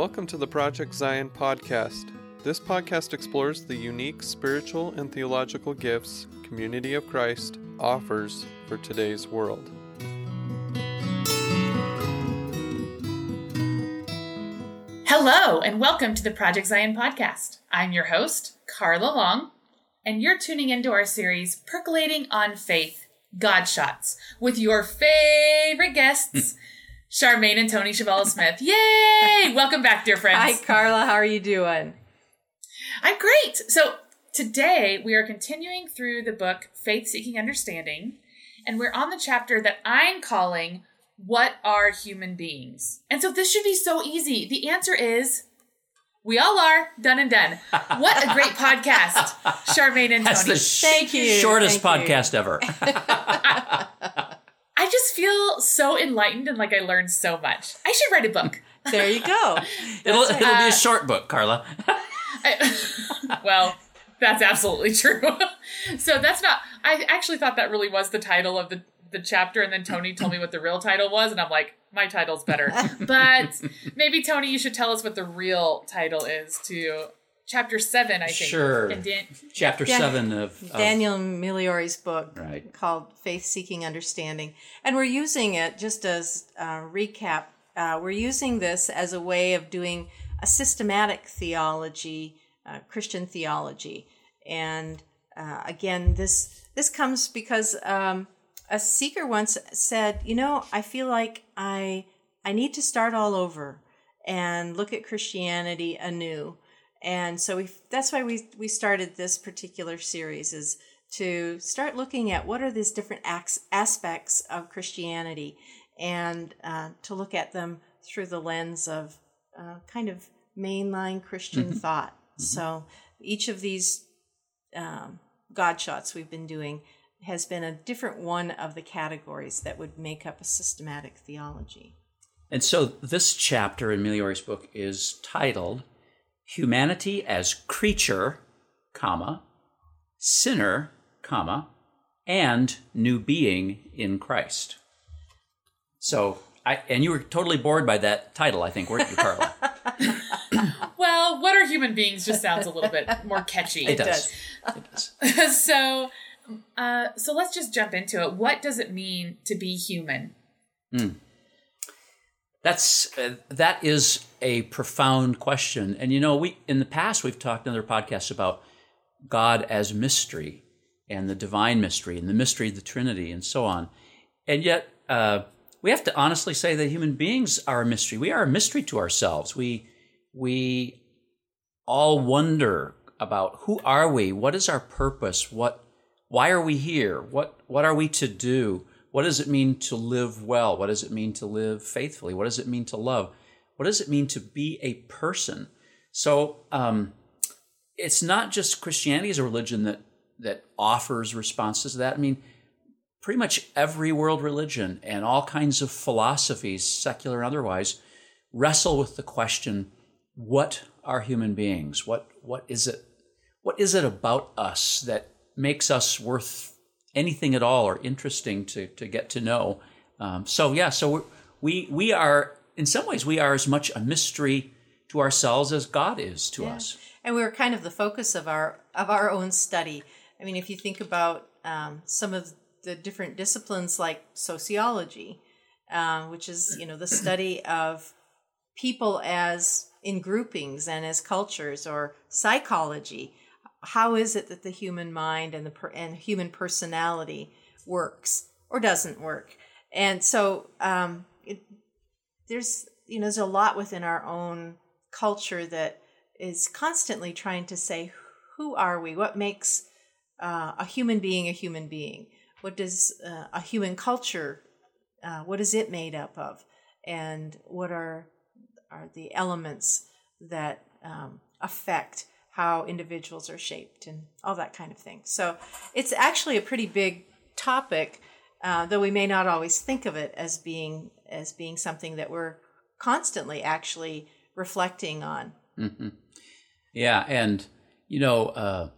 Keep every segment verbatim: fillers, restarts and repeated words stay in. Welcome to the Project Zion podcast. This podcast explores the unique spiritual and theological gifts Community of Christ offers for today's world. Hello, and welcome to the Project Zion podcast. I'm your host, Carla Long, and you're tuning into our series, Percolating on Faith, God Shots, with your favorite guests, Charmaine and Tony Chabella-Smith. Yay! Welcome back, dear friends. Hi, Carla. How are you doing? I'm great. So today we are continuing through the book, Faith Seeking Understanding, and we're on the chapter that I'm calling, What Are Human Beings? And so this should be so easy. The answer is, we all are. Done and done. What a great podcast, Charmaine and Tony. That's the sh- Thank you. shortest Thank podcast you. ever. I just feel so enlightened and like I learned so much. I should write a book. There you go. it'll it'll uh, be a short book, Carla. I, well, that's absolutely true. So that's not, I actually thought that really was the title of the, the chapter. And then Tony told me what the real title was. And I'm like, my title's better. But maybe, Tony, you should tell us what the real title is to chapter seven, I think. Sure. And Dan- chapter Dan- seven of, of Daniel Migliore's book, right, called Faith Seeking Understanding. And we're using it, just as a uh, recap, uh, we're using this as a way of doing a systematic theology, uh, Christian theology. And uh, again, this this comes because um, a seeker once said, you know, I feel like I I need to start all over and look at Christianity anew. And so we that's why we, we started this particular series, is to start looking at what are these different acts, aspects of Christianity, and uh, to look at them through the lens of Uh, kind of mainline Christian mm-hmm. thought. Mm-hmm. So each of these um, God shots we've been doing has been a different one of the categories that would make up a systematic theology. And so this chapter in Migliore's book is titled Humanity as Creature, comma, Sinner, comma, and New Being in Christ. So I, and you were totally bored by that title, I think, weren't you, Carla? Well, What Are Human Beings just sounds a little bit more catchy. It does. It does. It does. so, uh, so let's just jump into it. What does it mean to be human? Mm. That's uh, that is a profound question. And you know, we in the past we've talked in other podcasts about God as mystery and the divine mystery and the mystery of the Trinity and so on, and yet. Uh, We have to honestly say that human beings are a mystery. We are a mystery to ourselves. We we all wonder about who are we? What is our purpose? What why are we here? What what are we to do? What does it mean to live well? What does it mean to live faithfully? What does it mean to love? What does it mean to be a person? So um, it's not just Christianity as a religion that that offers responses to that. I mean, pretty much every world religion and all kinds of philosophies, secular and otherwise, wrestle with the question, what are human beings? What what is it? What is it about us that makes us worth anything at all or interesting to, to get to know? Um, so yeah, so we're, we we are, in some ways, we are as much a mystery to ourselves as God is to yeah. us. And we're kind of the focus of our, of our own study. I mean, if you think about um, some of the different disciplines like sociology, uh, which is, you know, the study of people as in groupings and as cultures, or psychology. How is it that the human mind and the per- and human personality works or doesn't work? And so um, it, there's, you know, there's a lot within our own culture that is constantly trying to say, who are we? What makes uh, a human being a human being? What does uh, a human culture, uh, what is it made up of? And what are are the elements that um, affect how individuals are shaped and all that kind of thing? So it's actually a pretty big topic, uh, though we may not always think of it as being as being something that we're constantly actually reflecting on. Mm-hmm. Yeah, and, you know, uh,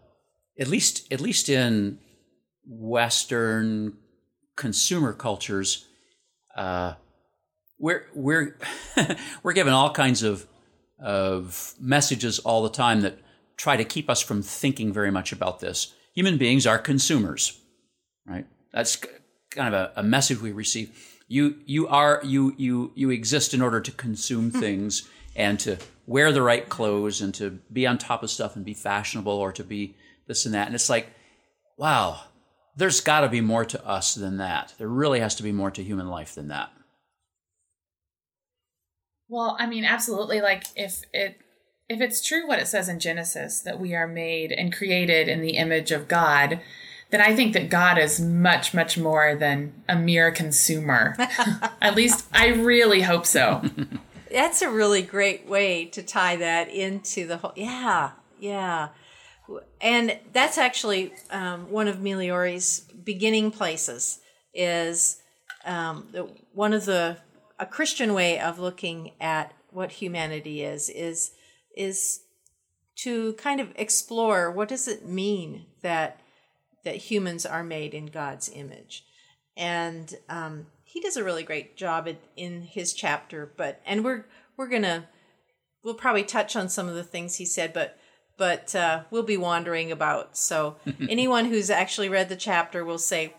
at least at least in Western consumer cultures, uh, we're we're we're given all kinds of of messages all the time that try to keep us from thinking very much about this. Human beings are consumers, right? That's kind of a, a message we receive. You you are you you you exist in order to consume things and to wear the right clothes and to be on top of stuff and be fashionable or to be this and that. And it's like, wow, there's got to be more to us than that. There really has to be more to human life than that. Well, I mean, absolutely. Like if it if it's true what it says in Genesis, that we are made and created in the image of God, then I think that God is much, much more than a mere consumer. At least I really hope so. That's a really great way to tie that into the whole. Yeah, yeah. And that's actually um, one of Migliore's beginning places is um, one of the, a Christian way of looking at what humanity is, is, is to kind of explore what does it mean that, that humans are made in God's image. And um, he does a really great job at, in his chapter, but, and we're, we're gonna, we'll probably touch on some of the things he said, but But uh, we'll be wandering about. So anyone who's actually read the chapter will say,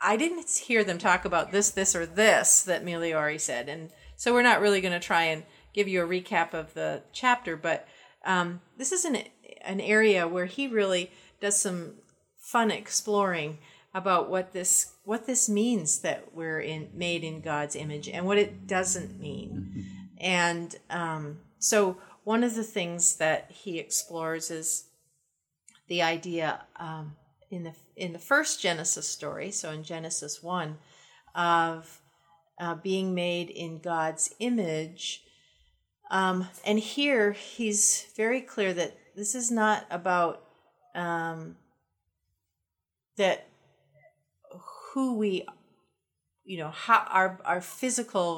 I didn't hear them talk about this, this, or this that Migliore said. And so we're not really going to try and give you a recap of the chapter. But um, this is an, an area where he really does some fun exploring about what this what this means that we're in, made in God's image and what it doesn't mean. And um, so... one of the things that he explores is the idea um, in the in the first Genesis story, so in Genesis one, of uh, being made in God's image. Um, and here he's very clear that this is not about um, that who we, you know, how our our physical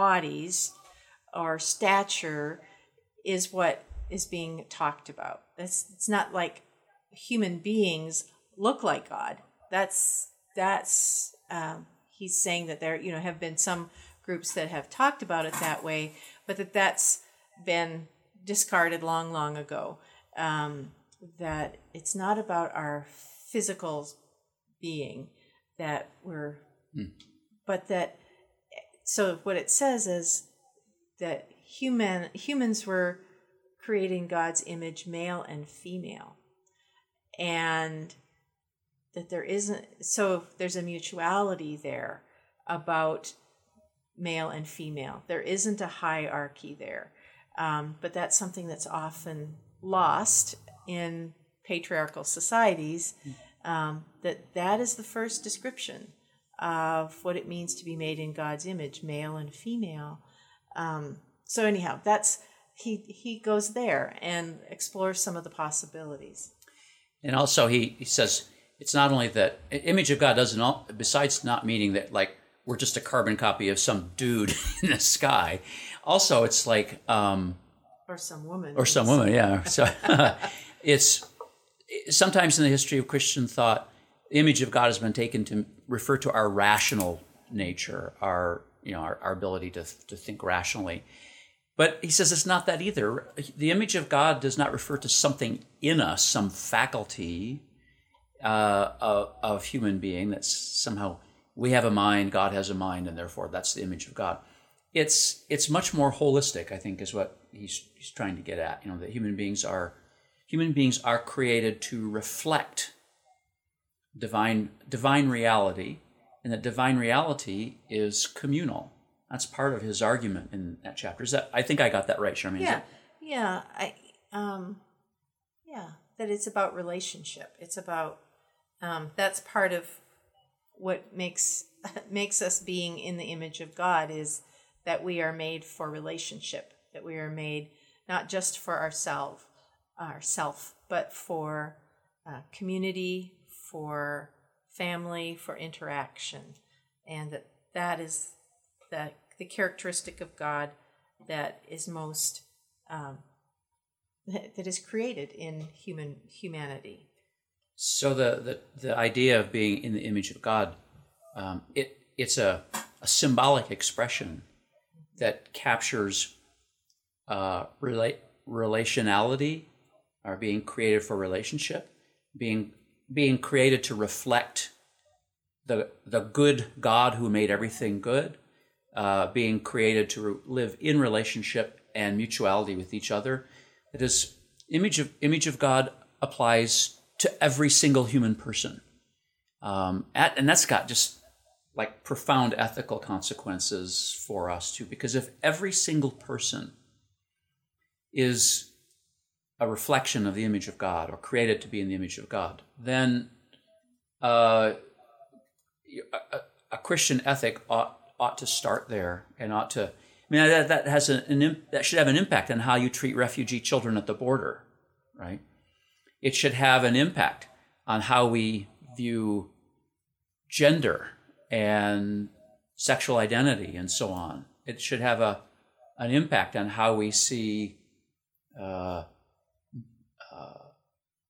bodies, our stature is what is being talked about. It's, it's not like human beings look like God. That's, that's um, he's saying that there, you know, have been some groups that have talked about it that way, but that that's been discarded long, long ago. Um, that it's not about our physical being that we're, hmm. but that, so what it says is that Human humans were created in God's image, male and female, and that there isn't. So there's a mutuality there about male and female. There isn't a hierarchy there, um, but that's something that's often lost in patriarchal societies. Um, that that is the first description of what it means to be made in God's image, male and female. Um, So anyhow, that's he he goes there and explores some of the possibilities. And also he, he says it's not only that image of God doesn't all, besides not meaning that like we're just a carbon copy of some dude in the sky. Also it's like um, or some woman. Or some woman, yeah. So it's sometimes in the history of Christian thought, the image of God has been taken to refer to our rational nature, our you know, our, our ability to to think rationally. But he says it's not that either. The image of God does not refer to something in us, some faculty uh, of, of human being that's somehow we have a mind, God has a mind, and therefore that's the image of God. It's it's much more holistic, I think, is what he's he's trying to get at. You know, that human beings are human beings are created to reflect divine divine reality, and that divine reality is communal. That's part of his argument in that chapter. Is that I think I got that right, Charmaine. Yeah, yeah, I, um, yeah. That it's about relationship. It's about um, that's part of what makes makes us being in the image of God is that we are made for relationship. That we are made not just for ourselves, ourself, but for uh, community, for family, for interaction, and that that is. The, the characteristic of God that is most um, that is created in human humanity. So the, the, the idea of being in the image of God, um, it it's a, a symbolic expression that captures uh, relate, relationality, or being created for relationship, being being created to reflect the the good God who made everything good, uh, being created to re- live in relationship and mutuality with each other. That is, image of image of God applies to every single human person, um, at, and that's got just like profound ethical consequences for us too. Because if every single person is a reflection of the image of God, or created to be in the image of God, then uh, a, a Christian ethic ought ought to start there, and ought to. I mean, that that has an, an that should have an impact on how you treat refugee children at the border, right? It should have an impact on how we view gender and sexual identity and so on. It should have a an impact on how we see uh, uh,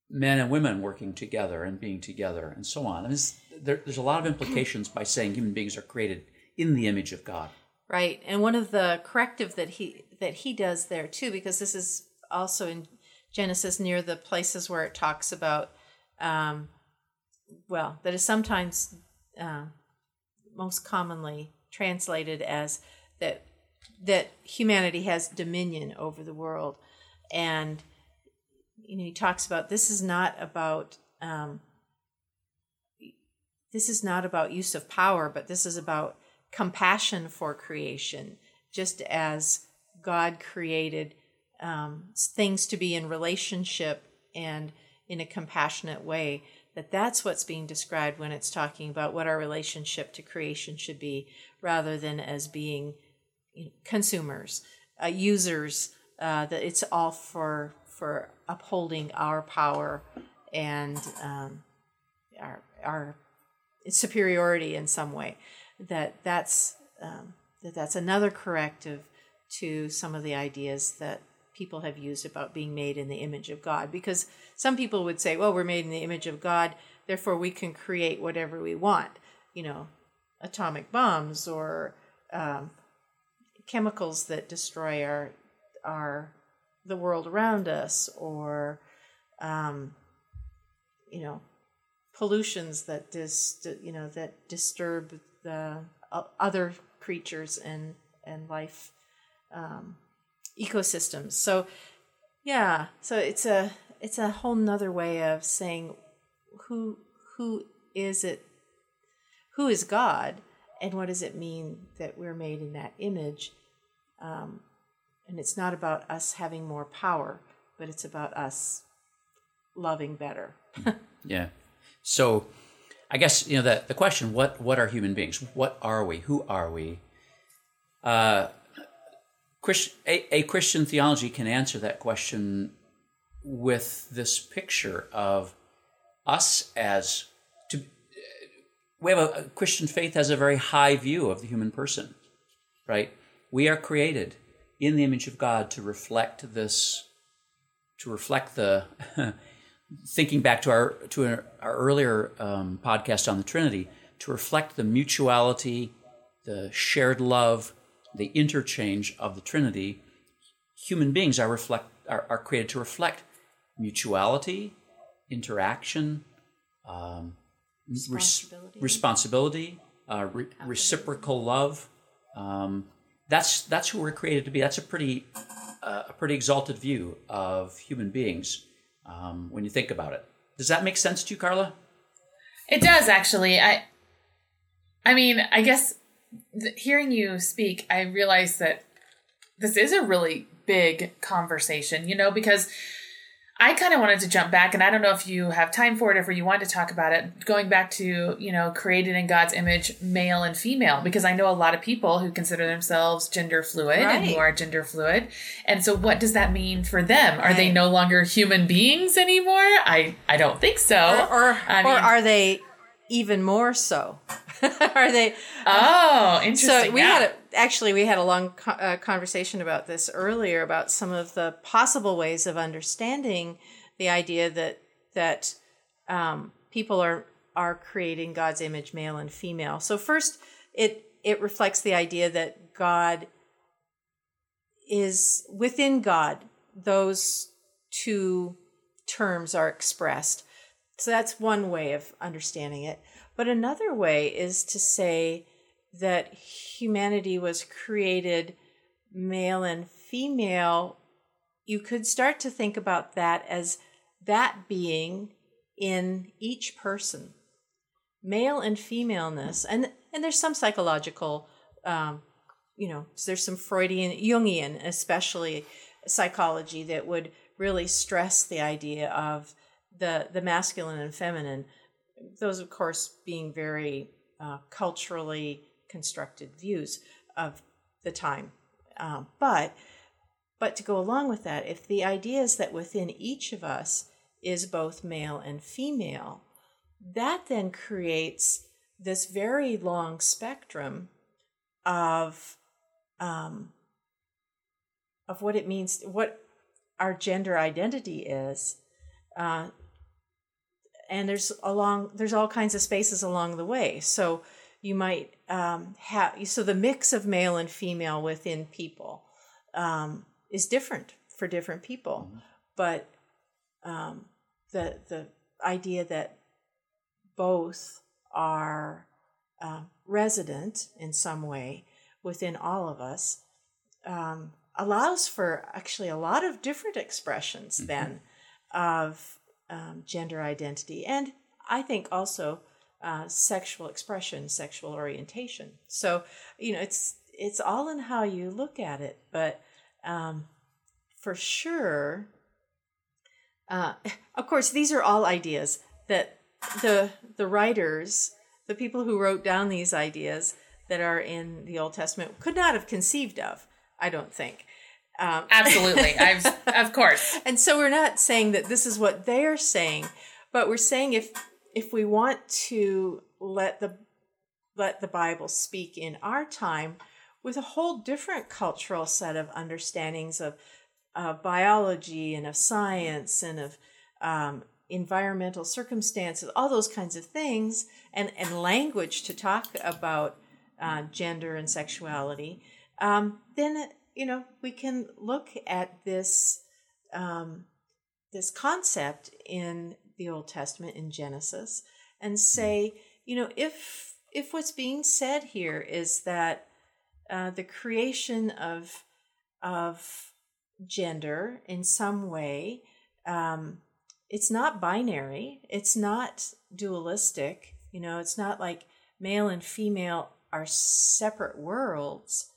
men and women working together and being together and so on. And there, there's a lot of implications by saying human beings are created in the image of God. Right, and one of the corrective that he that he does there too, because this is also in Genesis near the places where it talks about, um, well, that is sometimes uh, most commonly translated as that that humanity has dominion over the world. And you know, he talks about this is not about um, this is not about use of power, but this is about compassion for creation, just as God created um, things to be in relationship and in a compassionate way. That that's what's being described when it's talking about what our relationship to creation should be, rather than as being consumers, uh, users, uh, that it's all for for upholding our power and um, our our superiority in some way. That that's um, that that's another corrective to some of the ideas that people have used about being made in the image of God. Because some people would say, well, we're made in the image of God, therefore we can create whatever we want, you know, atomic bombs or um, chemicals that destroy our our the world around us, or um, you know, pollutions that dis you know that disturb the other creatures and and life um, ecosystems. So yeah, so it's a it's a whole nother way of saying who who is it, who is God, and what does it mean that we're made in that image? Um, and it's not about us having more power, but it's about us loving better. Yeah. So I guess, you know, the, the question, what, what are human beings? What are we? Who are we? Uh, Christ, a, a Christian theology can answer that question with this picture of us as to We have a, a Christian faith has a very high view of the human person, right? We are created in the image of God to reflect this, to reflect the, thinking back to our to our earlier um, podcast on the Trinity, to reflect the mutuality, the shared love, the interchange of the Trinity. Human beings are reflect are, are created to reflect mutuality, interaction, um, Responsibility, responsibility uh, re- reciprocal love. Um, that's that's who we're created to be. That's a pretty uh, a pretty exalted view of human beings um, when you think about it. Does that make sense to you, Carla? It does, actually. I I mean, I guess th- hearing you speak, I realize that this is a really big conversation, you know, because I kind of wanted to jump back, and I don't know if you have time for it or if you want to talk about it, going back to, you know, created in God's image, male and female, because I know a lot of people who consider themselves gender fluid, right, and who are gender fluid. And so what does that mean for them? Are right. they no longer human beings anymore? I, I don't think so. Or, or, I mean, or are they even more so? Are they? Oh, interesting. So we yeah. had a, actually we had a long co- uh, conversation about this earlier, about some of the possible ways of understanding the idea that that um, people are are creating God's image, male and female. So first, it it reflects the idea that God is within God, those two terms are expressed. So that's one way of understanding it. But another way is to say that humanity was created male and female. You could start to think about that as that being in each person, male and femaleness. And and there's some psychological, um, you know, there's some Freudian, Jungian especially, psychology that would really stress the idea of the, the masculine and feminine. Those, of course, being very uh, culturally constructed views of the time. Um, but but to go along with that, if the idea is that within each of us is both male and female, that then creates this very long spectrum of um, of what it means, what our gender identity is. Uh, and there's along there's all kinds of spaces along the way. So you might um, have, so the mix of male and female within people um, is different for different people. Mm-hmm. But um, the the idea that both are uh, resident in some way within all of us um, allows for actually a lot of different expressions mm-hmm. then of um, gender identity. And I think also Uh, sexual expression, sexual orientation. So, you know, it's it's all in how you look at it. But um, for sure, uh, of course, these are all ideas that the the writers, the people who wrote down these ideas that are in the Old Testament, could not have conceived of, I don't think. Um, Absolutely, I've, of course. And so we're not saying that this is what they're saying, but we're saying if... If we want to let the let the Bible speak in our time with a whole different cultural set of understandings of uh, biology and of science and of um, environmental circumstances, all those kinds of things, and, and language to talk about uh, gender and sexuality, um, then, you know, we can look at this um, this concept in the Old Testament in Genesis and say, you know, if if what's being said here is that uh, the creation of of gender in some way, um, it's not binary, it's not dualistic, you know, it's not like male and female are separate worlds,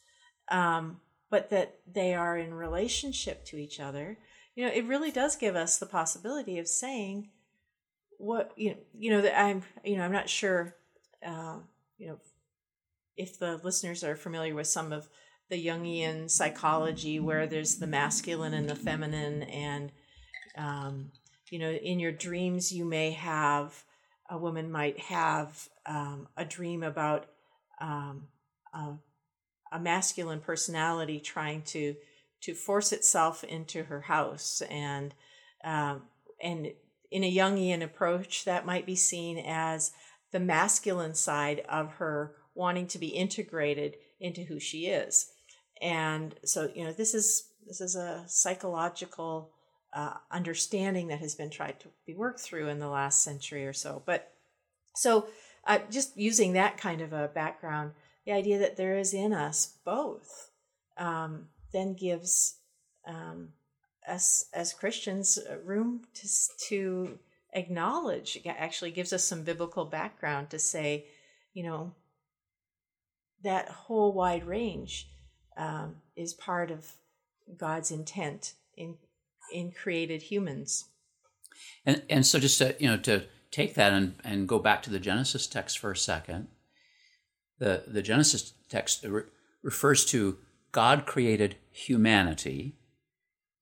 um, but that they are in relationship to each other. You know, it really does give us the possibility of saying, what you know, you know that I'm, you know, I'm not sure, uh, you know, if the listeners are familiar with some of the Jungian psychology, where there's the masculine and the feminine, and um, you know, in your dreams, you may have a woman might have um, a dream about um, a, a masculine personality trying to to force itself into her house, and um, and. In a Jungian approach, that might be seen as the masculine side of her wanting to be integrated into who she is. And so, you know, this is this is a psychological uh, understanding that has been tried to be worked through in the last century or so. But so uh, just using that kind of a background, the idea that there is in us both um, then gives... Um, us as Christians room to to acknowledge, it actually gives us some biblical background to say, you know, that whole wide range um, is part of God's intent in in created humans. And and so just to, you know, to take that and, and go back to the Genesis text for a second, the, the Genesis text re- refers to God created humanity.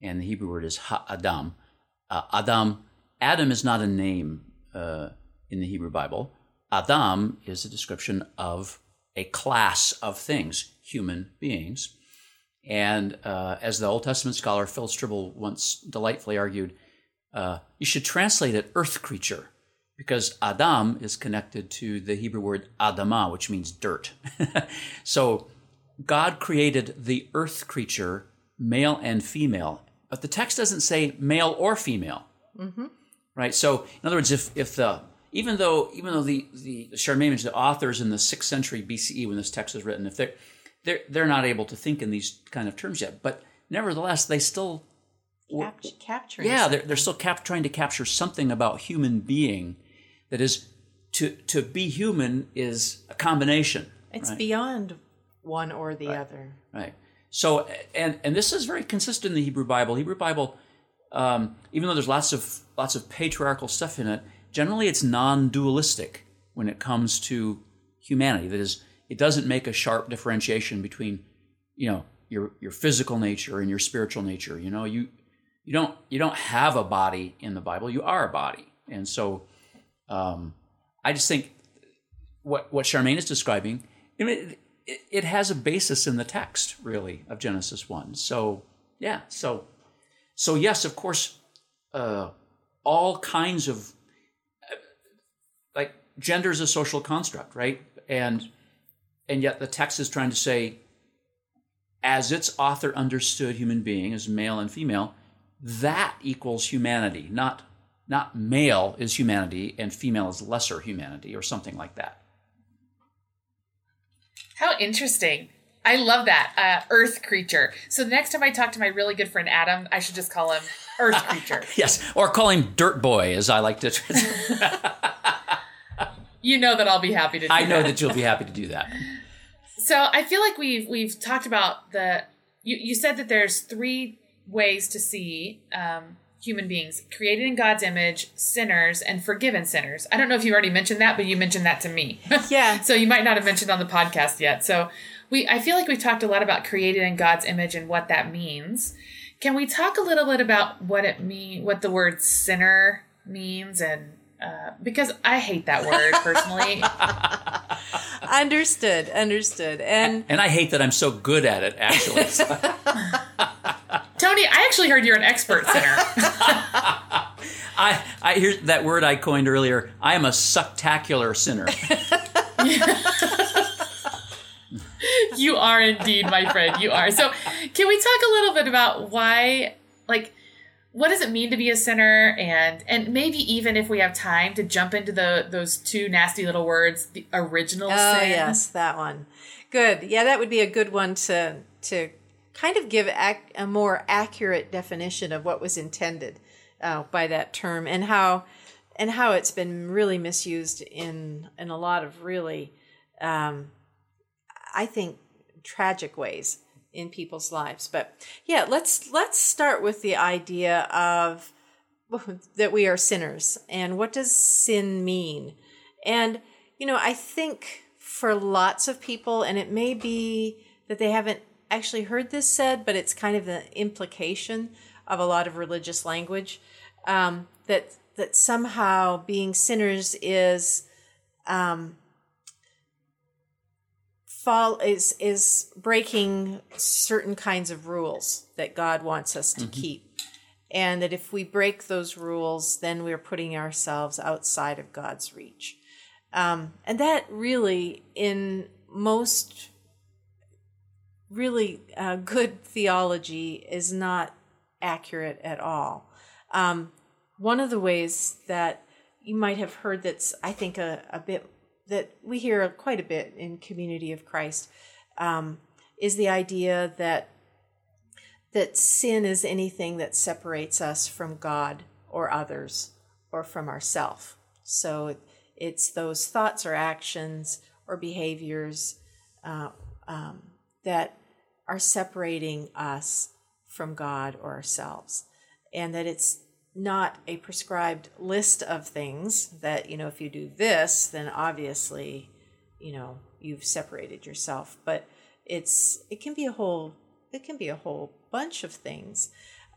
And the Hebrew word is ha'adam. Uh, Adam, Adam is not a name uh, in the Hebrew Bible. Adam is a description of a class of things, human beings. And uh, as the Old Testament scholar Phyllis Trible once delightfully argued, uh, you should translate it earth creature, because Adam is connected to the Hebrew word adama, which means dirt. So God created the earth creature male and female, but the text doesn't say male or female, mm-hmm. right? So, in other words, if if the even though even though the the Charmaine, the authors in the sixth century B C E when this text was written, if they're they're they're not able to think in these kind of terms yet, but nevertheless, they still Cap- were, capturing. Yeah, they're, they're still cap- trying to capture something about human being that is to to be human is a combination. It's right? beyond one or the right. other. Right. So, and and this is very consistent in the Hebrew Bible. Hebrew Bible, um, even though there's lots of lots of patriarchal stuff in it, generally it's non-dualistic when it comes to humanity. That is, it doesn't make a sharp differentiation between, you know, your your physical nature and your spiritual nature. You know, you you don't you don't have a body in the Bible. You are a body, and so um, I just think what what Charmaine is describing. I mean, it has a basis in the text, really, of Genesis one. So, yeah. So, so yes, of course, uh, all kinds of, uh, like, gender is a social construct, right? And and yet the text is trying to say, as its author understood human being as male and female, that equals humanity, not not male is humanity and female is lesser humanity or something like that. How interesting. I love that. Uh, earth creature. So the next time I talk to my really good friend Adam, I should just call him Earth Creature. Yes, or call him Dirt Boy, as I like to. You know that I'll be happy to do that. I know that. that you'll be happy to do that. So I feel like we've we've talked about the... You, you said that there's three ways to see um, human beings. Created in God's image, sinners, and forgiven sinners. I don't know if you already mentioned that, but you mentioned that to me. Yeah. So you might not have mentioned on the podcast yet. So we, I feel like we've talked a lot about created in God's image and what that means. Can we talk a little bit about what it mean, what the word sinner means? And uh, because I hate that word personally. Understood. Understood. And and I hate that I'm so good at it, actually. Tony, I actually heard you're an expert sinner. I, I hear that word I coined earlier. I am a sucktacular sinner. You are indeed, my friend. You are. So can we talk a little bit about why, like, what does it mean to be a sinner? And and maybe even if we have time to jump into the those two nasty little words, the original oh, sin. Oh, yes, that one. Good. Yeah, that would be a good one to to. kind of give ac- a more accurate definition of what was intended uh, by that term and how and how it's been really misused in in a lot of really, um, I think, tragic ways in people's lives. But yeah, let's let's start with the idea of that we are sinners and what does sin mean? And, you know, I think for lots of people, and it may be that they haven't actually heard this said, but it's kind of the implication of a lot of religious language, um, that that somehow being sinners is um, fall is is breaking certain kinds of rules that God wants us to mm-hmm. keep, and that if we break those rules, then we're putting ourselves outside of God's reach, um, and that really in most really uh, good theology is not accurate at all. Um, one of the ways that you might have heard that's, I think, a, a bit, that we hear quite a bit in Community of Christ, um, is the idea that that sin is anything that separates us from God or others or from ourselves. So it's those thoughts or actions or behaviors uh, um, that are separating us from God or ourselves, and that it's not a prescribed list of things that, you know, if you do this, then obviously, you know, you've separated yourself, but it's, it can be a whole, it can be a whole bunch of things.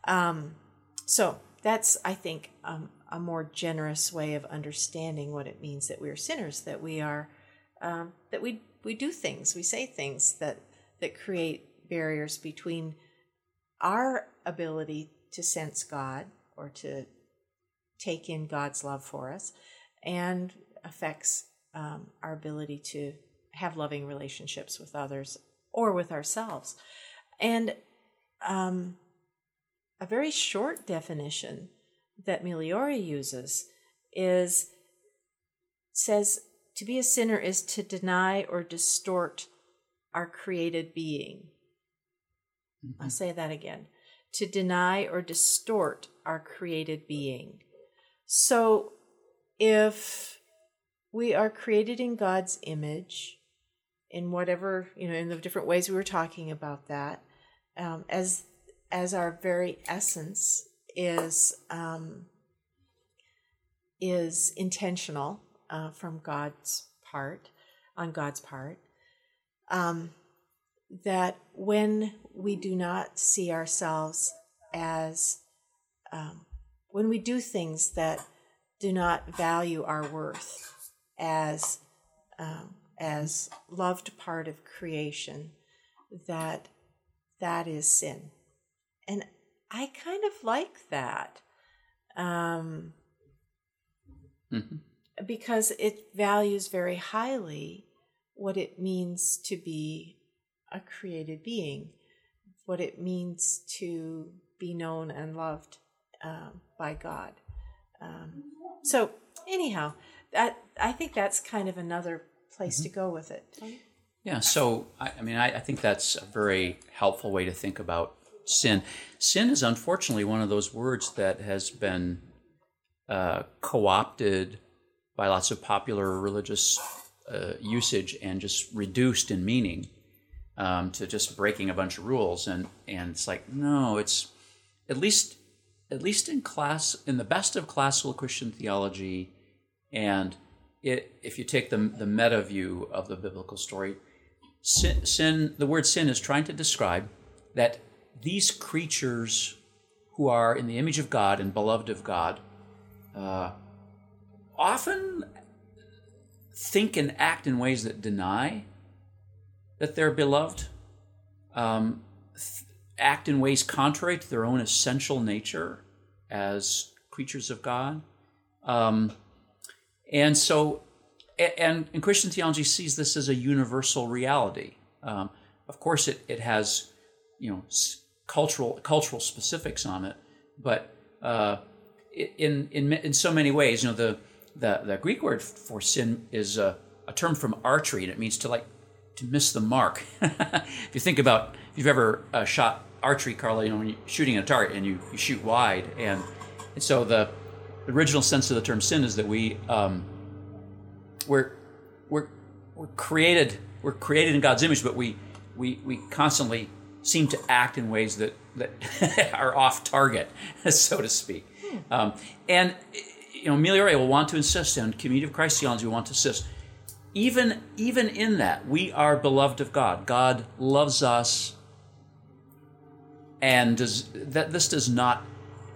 Um, so that's, I think, um, a more generous way of understanding what it means that we are sinners, that we are, um, that we, we do things, we say things that, that create barriers between our ability to sense God or to take in God's love for us, and affects um, our ability to have loving relationships with others or with ourselves. And um, a very short definition that Migliore uses is, says, to be a sinner is to deny or distort our created being. Mm-hmm. I'll say that again. To deny or distort our created being. So if we are created in God's image, in whatever, you know, in the different ways we were talking about that, um, as as our very essence is um, is intentional uh, from God's part, on God's part, um, that when we do not see ourselves as, um, when we do things that do not value our worth as um, as loved part of creation, that that is sin. And I kind of like that um, mm-hmm. because it values very highly what it means to be a created being, what it means to be known and loved uh, by God. Um, so anyhow, that I think that's kind of another place mm-hmm. to go with it. Yeah, so I, I mean, I, I think that's a very helpful way to think about sin. Sin is unfortunately one of those words that has been uh, co-opted by lots of popular religious uh, usage and just reduced in meaning um, to just breaking a bunch of rules. And, and it's like, no, it's at least at least in class, in the best of classical Christian theology, and it, if you take the, the meta view of the biblical story, sin, sin, the word sin is trying to describe that these creatures who are in the image of God and beloved of God uh, often think and act in ways that deny that they're beloved, um, th- act in ways contrary to their own essential nature as creatures of God. Um, and so, and, and Christian theology sees this as a universal reality. Um, of course, it, it has, you know, cultural cultural specifics on it, but uh, in in in so many ways, you know, the the, the Greek word for sin is a, a term from archery, and it means to like to miss the mark. If you think about, if you've ever uh, shot archery, Carla, you know, when you're shooting at a target and you, you shoot wide, and, and so the original sense of the term sin is that we um, we're we're we're created we're created in God's image, but we we we constantly seem to act in ways that, that are off target, so to speak. Hmm. Um, and, you know, Migliore will want to insist, and Community of Christ theology will want to insist, even, even in that, we are beloved of God. God loves us, and does, that this does not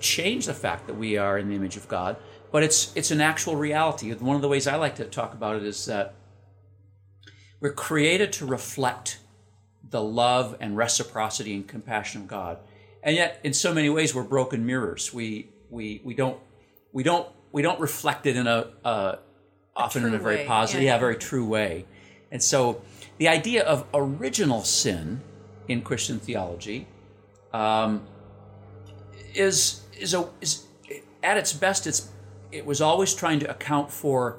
change the fact that we are in the image of God, but it's it's an actual reality. One of the ways I like to talk about it is that we're created to reflect the love and reciprocity and compassion of God, and yet in so many ways we're broken mirrors. We we we don't we don't we don't reflect it in a uh, often in a very positive, yeah, very true way. And so the idea of original sin in Christian theology um, is is a is at its best. It's it was always trying to account for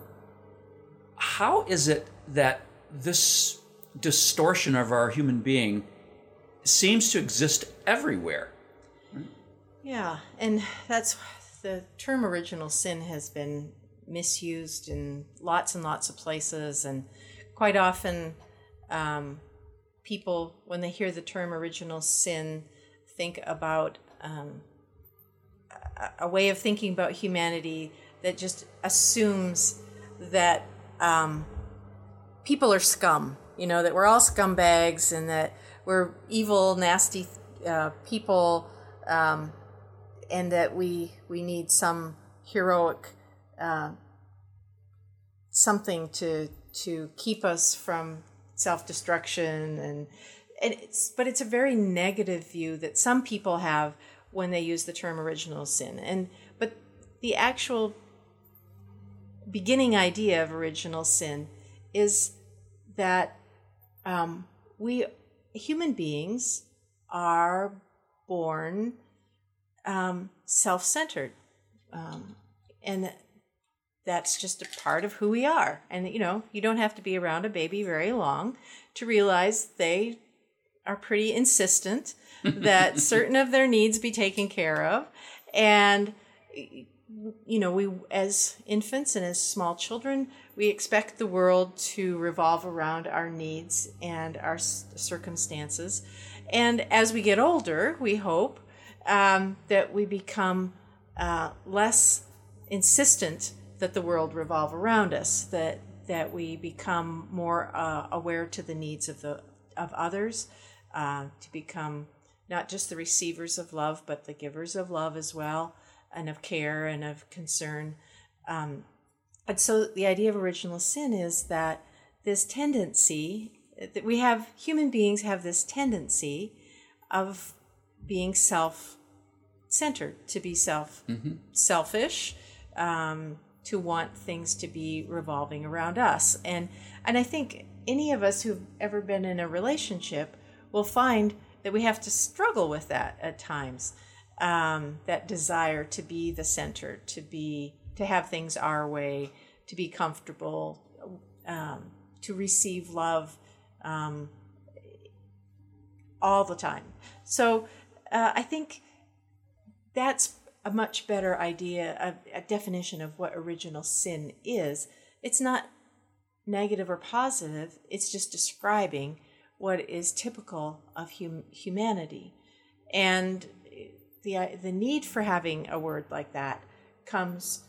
how is it that this distortion of our human being seems to exist everywhere. Yeah, and that's the term original sin has been misused in lots and lots of places, and quite often um, people, when they hear the term original sin, think about um, a, a way of thinking about humanity that just assumes that um, people are scum. You know, that we're all scumbags and that we're evil, nasty uh, people, um, and that we we need some heroic uh, something to to keep us from self-destruction. And and it's but it's a very negative view that some people have when they use the term original sin. And but the actual beginning idea of original sin is that Um, we, human beings, are born um, self-centered. Um, and that's just a part of who we are. And, you know, you don't have to be around a baby very long to realize they are pretty insistent that certain of their needs be taken care of. And, you know, we, as infants and as small children, we expect the world to revolve around our needs and our circumstances. And as we get older, we hope um, that we become uh, less insistent that the world revolve around us, that that we become more uh, aware to the needs of the of others, uh, to become not just the receivers of love, but the givers of love as well, and of care and of concern. Um, and so the idea of original sin is that this tendency, that we have, human beings have this tendency of being self-centered, to be self mm-hmm. selfish, um, to want things to be revolving around us. And and I think any of us who've ever been in a relationship will find that we have to struggle with that at times. Um, that desire to be the center, to be, to have things our way, to be comfortable, um, to receive love, um, all the time. So uh, I think that's a much better idea, a, a definition of what original sin is. It's not negative or positive. It's just describing what is typical of hum- humanity, and The, the need for having a word like that comes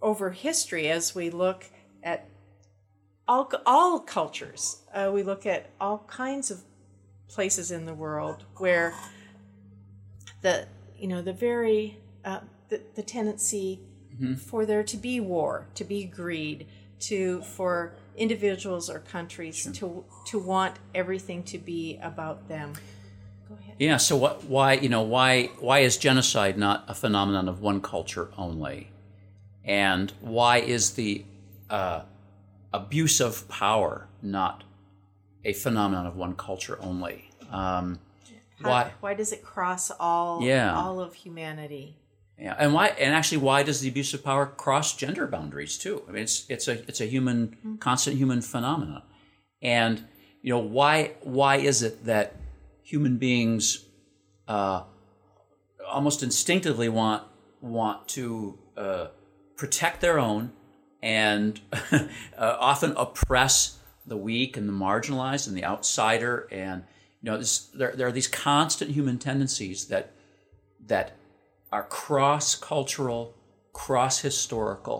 over history as we look at all, all cultures. Uh, we look at all kinds of places in the world where the, you know, the very, uh, the, the tendency mm-hmm. for there to be war, to be greed, to, for individuals or countries sure. to to want everything to be about them. Yeah. So what, why you know why why is genocide not a phenomenon of one culture only, and why is the uh, abuse of power not a phenomenon of one culture only? Um, How, why why does it cross all yeah. all of humanity? Yeah, and why and actually why does the abuse of power cross gender boundaries too? I mean, it's it's a it's a human mm-hmm. constant human phenomenon, and you know why why is it that human beings uh, almost instinctively want want to uh, protect their own and uh, often oppress the weak and the marginalized and the outsider, and you know this, there there are these constant human tendencies that that are cross-cultural, cross-historical,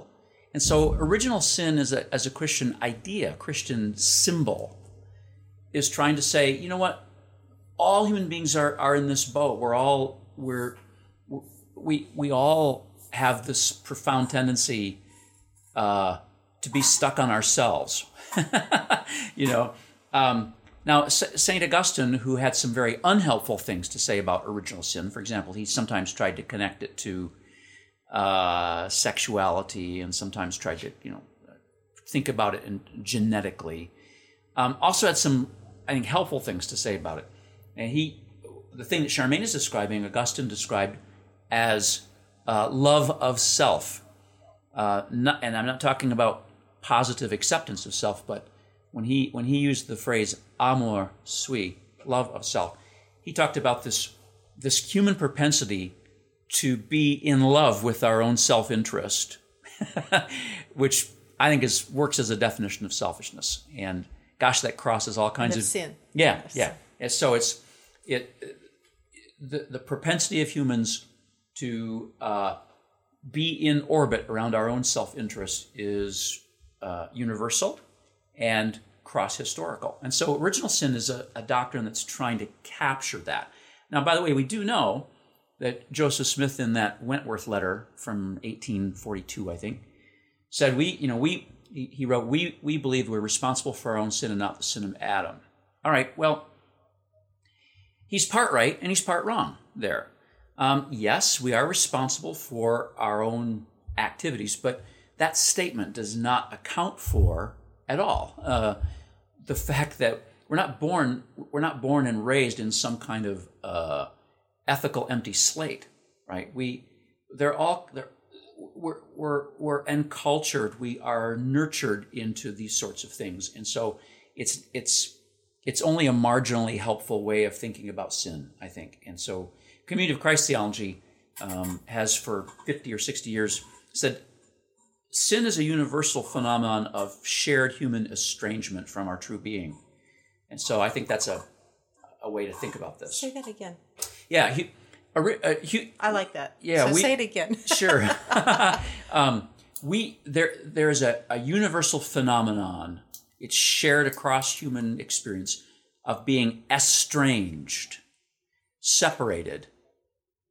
and so original sin is a, as a Christian idea, Christian symbol, is trying to say, you know what? All human beings are, are in this boat. We're all we're we we all have this profound tendency uh, to be stuck on ourselves. you know. Um, now, S- Saint Augustine, who had some very unhelpful things to say about original sin, for example, he sometimes tried to connect it to uh, sexuality, and sometimes tried to you know think about it in, genetically. Um, also had some I think helpful things to say about it. And he, the thing that Charmaine is describing, Augustine described as uh, love of self. Uh, not, and I'm not talking about positive acceptance of self, but when he when he used the phrase "amor sui," love of self, he talked about this this human propensity to be in love with our own self-interest, which I think is works as a definition of selfishness. And gosh, that crosses all kinds of sin. Yeah, yeah. Sin. And so it's. It the, the propensity of humans to uh, be in orbit around our own self-interest is uh, universal and cross-historical. And so original sin is a, a doctrine that's trying to capture that. Now, by the way, we do know that Joseph Smith in that Wentworth letter from eighteen forty-two, I think, said we, you know, we, he wrote, we, we believe we're responsible for our own sin and not the sin of Adam. All right, well, he's part right and he's part wrong there. Um, yes, we are responsible for our own activities, but that statement does not account for at all uh, the fact that we're not born we're not born and raised in some kind of uh, ethical empty slate, right? We, they're all, they're, we're, we're, we're encultured. We are nurtured into these sorts of things. And so it's, it's, it's only a marginally helpful way of thinking about sin, I think. And so Community of Christ theology um, has for fifty or sixty years said, sin is a universal phenomenon of shared human estrangement from our true being. And so I think that's a a way to think about this. Say that again. Yeah. He, a, a, he, I like that. Yeah. So we, say it again. Sure. um, we there there is a, a universal phenomenon. It's shared across human experience of being estranged, separated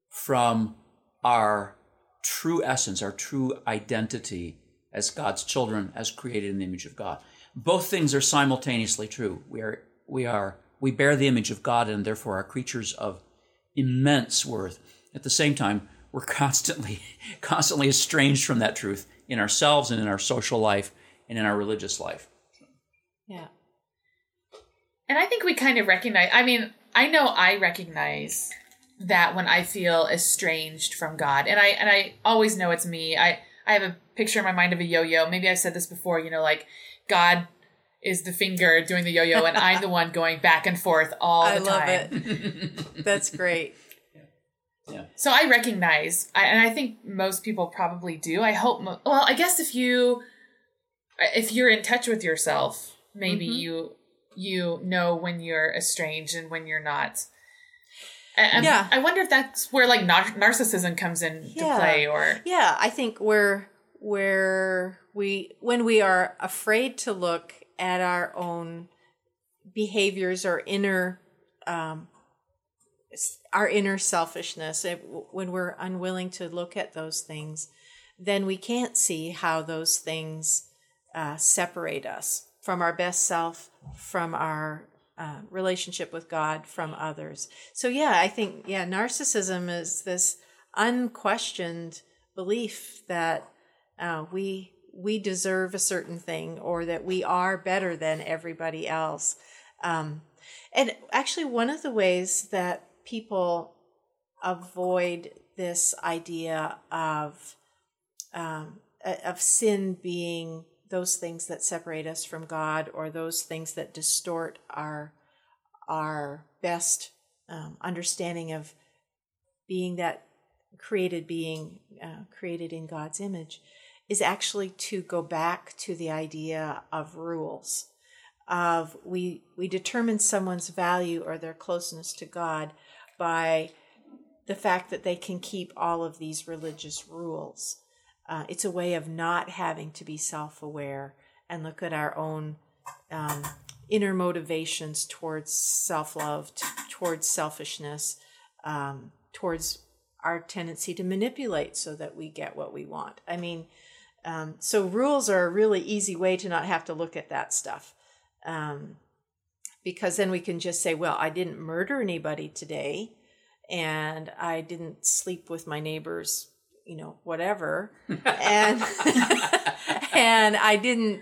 from our true essence, our true identity as God's children, as created in the image of God. Both things are simultaneously true. We are, we are, we bear the image of God and therefore are creatures of immense worth. At the same time, we're constantly, constantly estranged from that truth in ourselves and in our social life and in our religious life. Yeah. And I think we kind of recognize, I mean, I know I recognize that when I feel estranged from God, and I, and I always know it's me. I, I have a picture in my mind of a yo-yo. Maybe I've said this before, you know, like God is the finger doing the yo-yo and I'm the one going back and forth all the time. I love it. That's great. Yeah. Yeah. So I recognize, I, and I think most people probably do. I hope, mo- well, I guess if you, if you're in touch with yourself, maybe mm-hmm. you you know when you're estranged and when you're not. I, yeah. I wonder if that's where like nar- narcissism comes into yeah. play, or yeah, I think where where we when we are afraid to look at our own behaviors or inner um, our inner selfishness, when we're unwilling to look at those things, then we can't see how those things uh, separate us from our best self, from our uh, relationship with God, from others. So yeah, I think, yeah, narcissism is this unquestioned belief that uh, we we deserve a certain thing, or that we are better than everybody else. Um, and actually, one of the ways that people avoid this idea of um, of sin being those things that separate us from God, or those things that distort our our best um, understanding of being that created being, uh, created in God's image, is actually to go back to the idea of rules. Of we we determine someone's value or their closeness to God by the fact that they can keep all of these religious rules. Uh, it's a way of not having to be self-aware and look at our own um, inner motivations towards self-love, t- towards selfishness, um, towards our tendency to manipulate so that we get what we want. I mean, um, so rules are a really easy way to not have to look at that stuff, um, because then we can just say, well, I didn't murder anybody today, and I didn't sleep with my neighbors, you know, whatever. And, and I didn't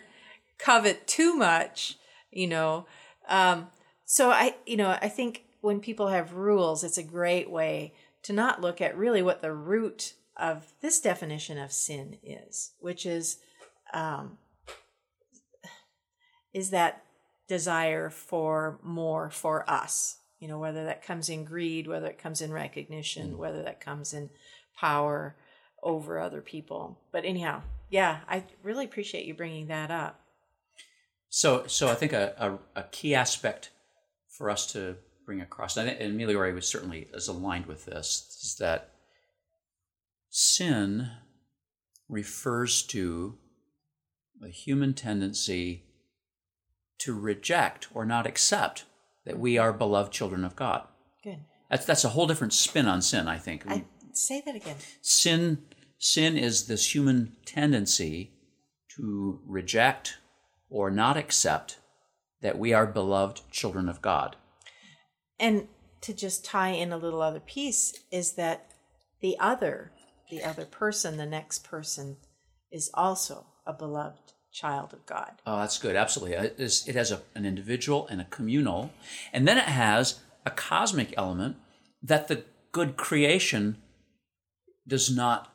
covet too much, you know. Um, so I, you know, I think when people have rules, it's a great way to not look at really what the root of this definition of sin is, which is, um, is that desire for more for us, you know, whether that comes in greed, whether it comes in recognition, mm-hmm. whether that comes in power over other people. But anyhow, yeah, I really appreciate you bringing that up. So, so I think a, a, a key aspect for us to bring across, and, and Migliore was certainly is aligned with this, is that sin refers to the human tendency to reject or not accept that we are beloved children of God. Good. That's that's a whole different spin on sin, I think. I, Say that again. Sin, sin is this human tendency to reject or not accept that we are beloved children of God. And to just tie in a little other piece is that the other, the other person, the next person, is also a beloved child of God. Oh, that's good. Absolutely. It has a, an individual and a communal, and then it has a cosmic element that the good creation does not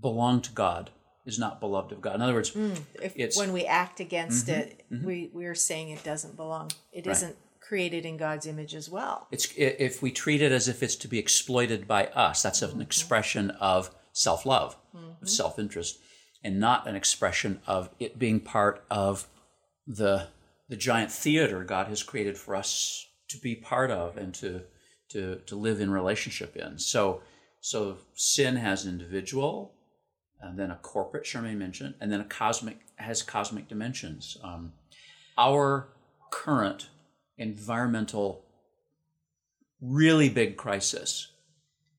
belong to God, is not beloved of God. In other words, mm, if, it's, when we act against mm-hmm, it, mm-hmm. we we are saying it doesn't belong. It right. isn't created in God's image as well. It's if we treat it as if it's to be exploited by us, that's mm-hmm. an expression of self-love, mm-hmm. of self-interest, and not an expression of it being part of the the giant theater God has created for us to be part of and to to to live in relationship in. So so sin has an individual, and then a corporate, Charmaine mentioned, and then a cosmic has cosmic dimensions. Um, our current environmental really big crisis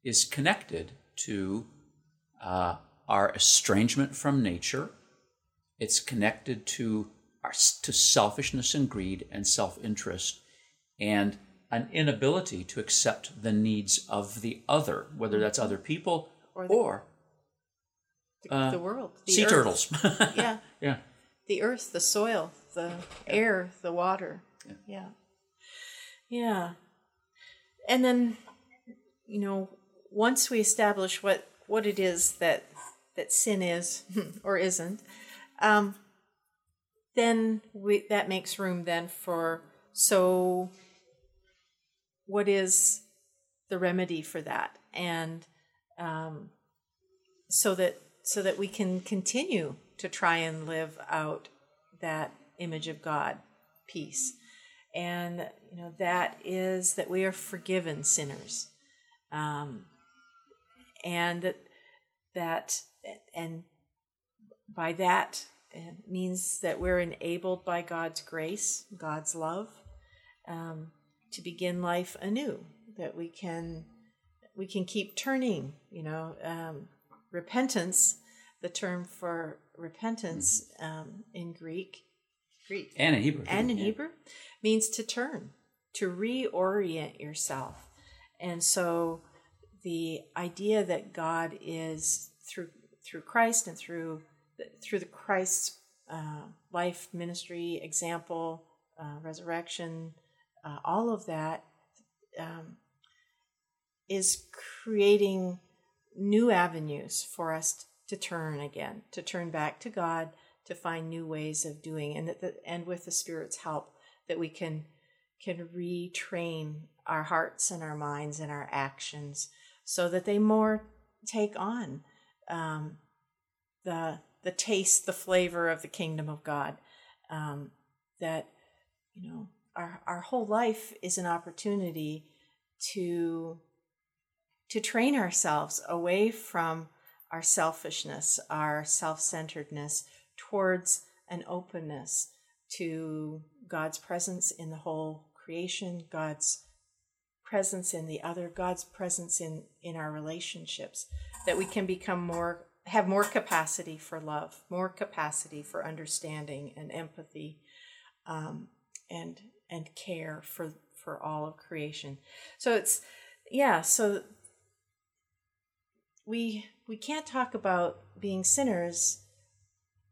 is connected to uh, our estrangement from nature. It's connected to our, to selfishness and greed and self-interest and an inability to accept the needs of the other, whether that's other people or the, or, the, uh, the world, the sea earth. turtles. yeah, yeah. The earth, the soil, the air, the water. Yeah. yeah. Yeah. And then, you know, once we establish what, what it is that that sin is or isn't, um, then we, that makes room then for, so what is the remedy for that? And um, so that so that we can continue to try and live out that image of God, peace. And, you know, that is that we are forgiven sinners. Um, and that, that, and by that means that we're enabled by God's grace, God's love, um, to begin life anew, that we can, we can keep turning, you know, um, repentance, the term for repentance, um, in Greek, Greek and in Hebrew, and in yeah. Hebrew means to turn, to reorient yourself. And so the idea that God is through through Christ and through through the Christ's uh, life, ministry, example, uh, resurrection, uh, all of that um, is creating new avenues for us to turn again, to turn back to God, to find new ways of doing, and that the, and with the Spirit's help, that we can can retrain our hearts and our minds and our actions so that they more take on um, the the taste, the flavor of the kingdom of God. Um, that, you know, our our whole life is an opportunity to to train ourselves away from our selfishness, our self-centeredness, towards an openness to God's presence in the whole creation, God's presence in the other, God's presence in, in our relationships, that we can become more, have more capacity for love, more capacity for understanding and empathy, um, and and care for, for all of creation. So it's, yeah, so we we can't talk about being sinners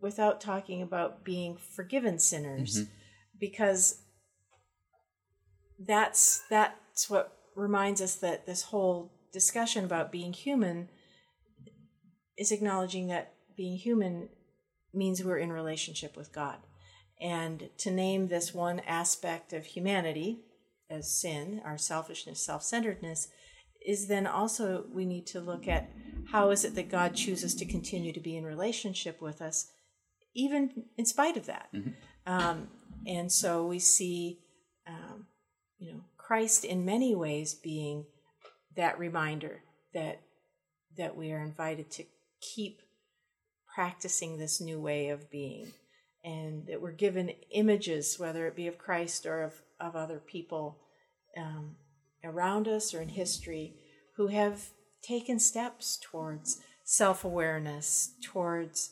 without talking about being forgiven sinners, mm-hmm. because that's that's what reminds us that this whole discussion about being human is acknowledging that being human means we're in relationship with God. And to name this one aspect of humanity as sin, our selfishness, self-centeredness, is then also we need to look at how is it that God chooses to continue to be in relationship with us, even in spite of that. Mm-hmm. Um, and so we see, um, you know, Christ in many ways being that reminder that that we are invited to keep practicing this new way of being, and that we're given images, whether it be of Christ or of, of other people um, around us or in history, who have taken steps towards self-awareness, towards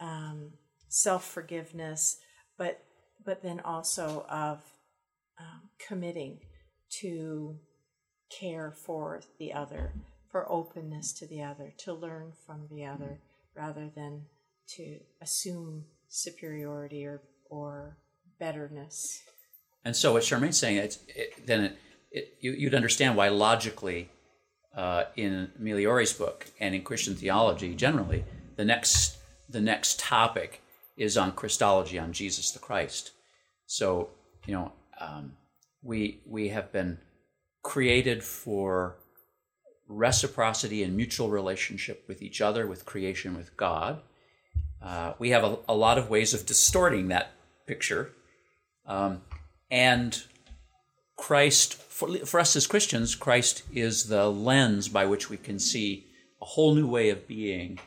um, self-forgiveness, but but then also of um, committing to care for the other, for openness to the other, to learn from the other, rather than to assume superiority or or betterness. And so, what Charmaine's saying, it's, it, then it, it, you, you'd understand why logically uh, in Migliore's book and in Christian theology generally, the next the next topic is on Christology, on Jesus the Christ. So, you know, um, we we have been created for reciprocity and mutual relationship with each other, with creation, with God. Uh, we have a, a lot of ways of distorting that picture. Um, and Christ, for, for us as Christians, Christ is the lens by which we can see a whole new way of being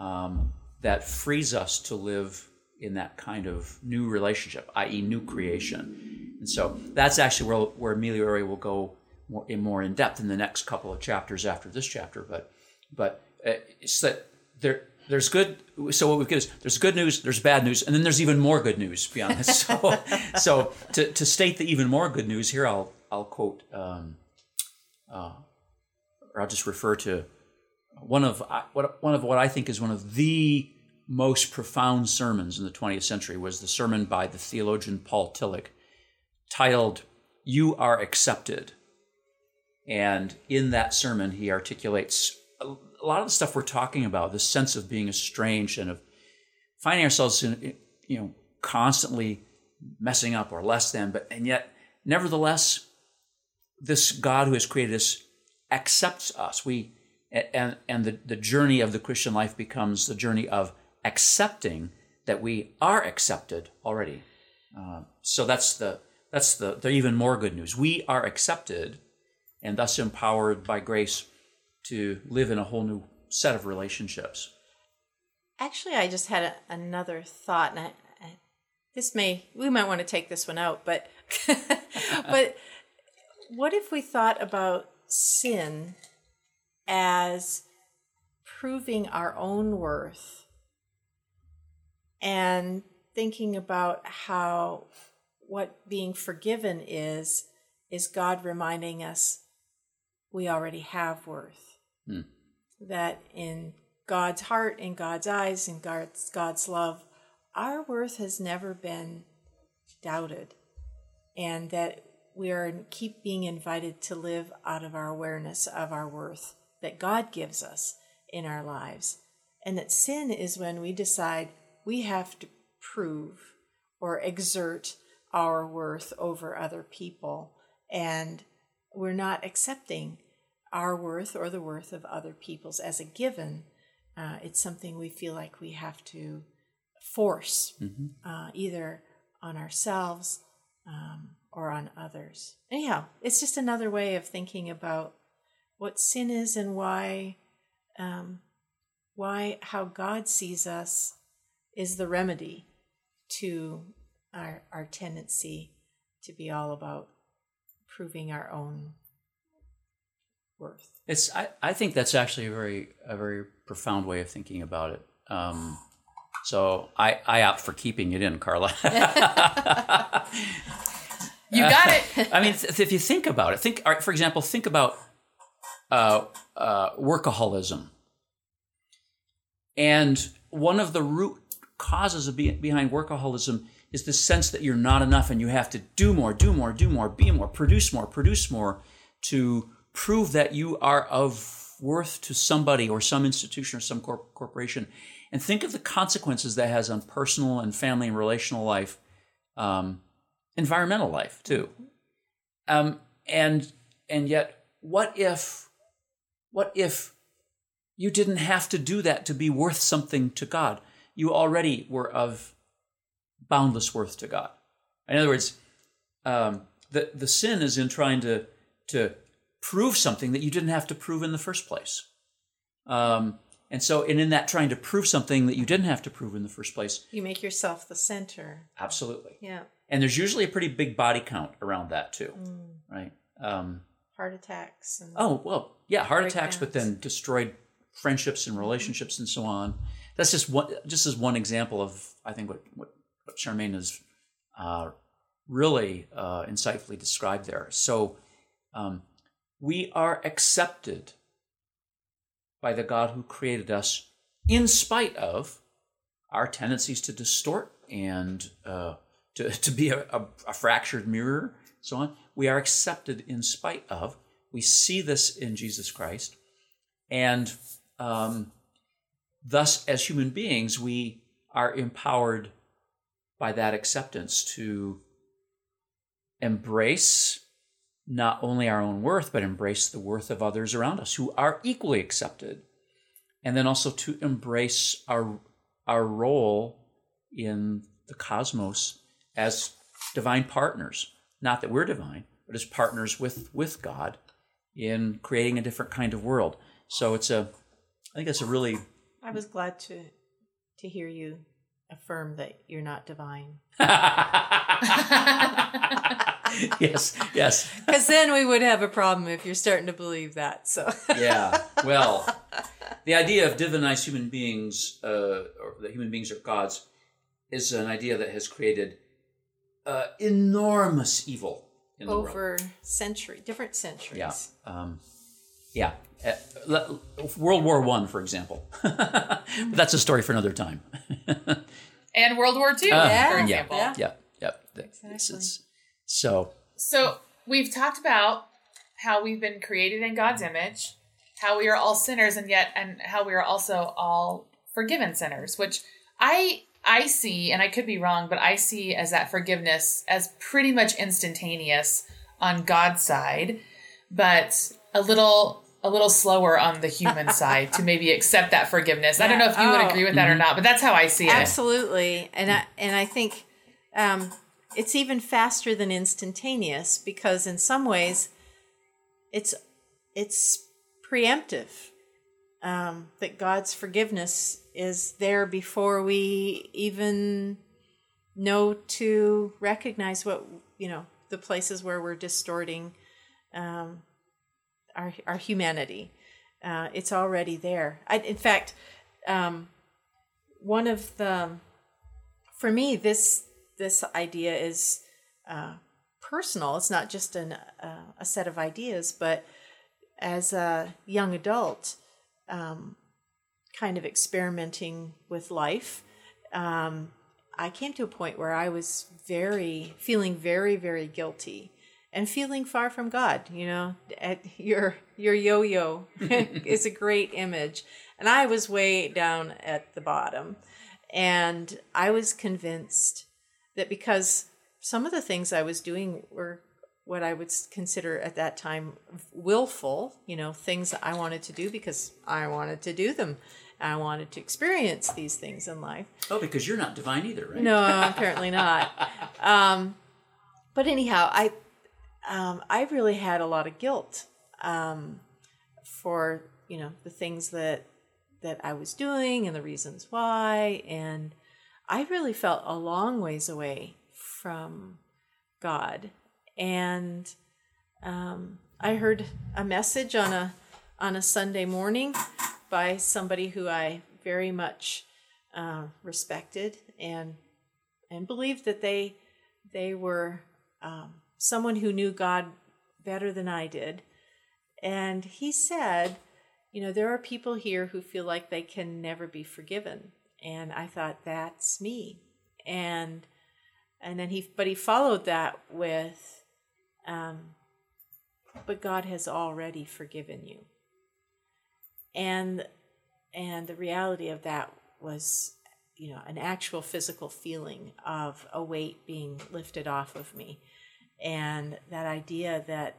um, that frees us to live in that kind of new relationship, that is new creation. And so that's actually where, where Migliore will go more in, more in depth in the next couple of chapters after this chapter. But but it's that there... There's good, so what we've got is there's good news, there's bad news, and then there's even more good news beyond this. So, so to, to state the even more good news here, I'll I'll quote, um, uh, or I'll just refer to one of what one of what I think is one of the most profound sermons in the twentieth century was the sermon by the theologian Paul Tillich, titled "You Are Accepted," and in that sermon he articulates a lot of the stuff we're talking about, this sense of being estranged and of finding ourselves in, you know, constantly messing up or less than, but and yet, nevertheless, this God who has created us accepts us. We and and the, the journey of the Christian life becomes the journey of accepting that we are accepted already. Uh, so that's the that's the, the even more good news. We are accepted, and thus empowered by grace to live in a whole new set of relationships. Actually, I just had a, another thought, and I, I, this may we might want to take this one out, but but what if we thought about sin as proving our own worth and thinking about how what being forgiven is is God reminding us we already have worth. Hmm. That in God's heart, in God's eyes, in God's, God's love, our worth has never been doubted, and that we are keep being invited to live out of our awareness of our worth that God gives us in our lives, and that sin is when we decide we have to prove or exert our worth over other people, and we're not accepting our worth or the worth of other people's as a given. Uh, it's something we feel like we have to force, mm-hmm. uh, either on ourselves um, or on others. Anyhow, it's just another way of thinking about what sin is and why, um, why how God sees us is the remedy to our our tendency to be all about proving our own worth. It's. I, I think that's actually a very a very profound way of thinking about it. Um, so I, I opt for keeping it in, Carla. You got it. I mean, th- if you think about it, think. For example, think about uh, uh, workaholism. And one of the root causes of be- behind workaholism is the sense that you're not enough and you have to do more, do more, do more, be more, produce more, produce more to prove that you are of worth to somebody or some institution or some cor- corporation. And think of the consequences that has on personal and family and relational life, um, environmental life too. Um, and and yet, what if, what if you didn't have to do that to be worth something to God? You already were of boundless worth to God. In other words, um, the the sin is in trying to to prove something that you didn't have to prove in the first place. Um, and so, and in that trying to prove something that you didn't have to prove in the first place, you make yourself the center. Absolutely. Yeah. And there's usually a pretty big body count around that too, mm. right? Um, heart attacks. And oh well, yeah, heart attacks, but then destroyed friendships and relationships and so on. That's just one. Just as one example of, I think what what Charmaine has uh, really uh, insightfully described there. So. Um, We are accepted by the God who created us in spite of our tendencies to distort and uh, to, to be a, a, a fractured mirror, so on. We are accepted in spite of, We see this in Jesus Christ. And um, thus, as human beings, we are empowered by that acceptance to embrace not only our own worth, but embrace the worth of others around us who are equally accepted. And then also to embrace our our role in the cosmos as divine partners. Not that we're divine, but as partners with, with God in creating a different kind of world. So it's a, I think that's a really... I was glad to to hear you affirm that you're not divine. Yes, yes. Because then we would have a problem if you're starting to believe that. So yeah, well, the idea of divinized human beings, uh, or that human beings are gods, is an idea that has created uh, enormous evil in the world over centuries, different centuries. Yeah, um, yeah. Uh, World War One, for example. But that's a story for another time. And World War Two, uh, yeah, for example. Yeah, yeah, yeah. yeah. Exactly. It's, it's, So so we've talked about how we've been created in God's image, how we are all sinners, and yet and how we are also all forgiven sinners, which I I see, and I could be wrong, but I see as that forgiveness as pretty much instantaneous on God's side, but a little a little slower on the human side to maybe accept that forgiveness. Yeah. I don't know if you oh. would agree with that mm-hmm. or not, but that's how I see it. Absolutely. And I and I think um it's even faster than instantaneous, because in some ways it's it's preemptive, um, that God's forgiveness is there before we even know to recognize what, you know, the places where we're distorting um, our our humanity. Uh, it's already there. I, in fact, um, one of the, for me, this... This idea is uh, personal. It's not just an, uh, a set of ideas, but as a young adult, um, kind of experimenting with life, um, I came to a point where I was very, feeling very, very guilty and feeling far from God. You know, at your your yo-yo is a great image. And I was way down at the bottom. And I was convinced that because some of the things I was doing were what I would consider at that time willful, you know, things that I wanted to do because I wanted to do them. I wanted to experience these things in life. Oh, because you're not divine either, right? No, apparently not. Um, but anyhow, I um, I really had a lot of guilt um, for, you know, the things that that I was doing and the reasons why, and I really felt a long ways away from God. And um, I heard a message on a on a Sunday morning by somebody who I very much uh, respected and and believed that they they were um, someone who knew God better than I did. And he said, you know, there are people here who feel like they can never be forgiven. And I thought, that's me. And and then he, but he followed that with, um, but God has already forgiven you. And and the reality of that was, you know, an actual physical feeling of a weight being lifted off of me. And that idea that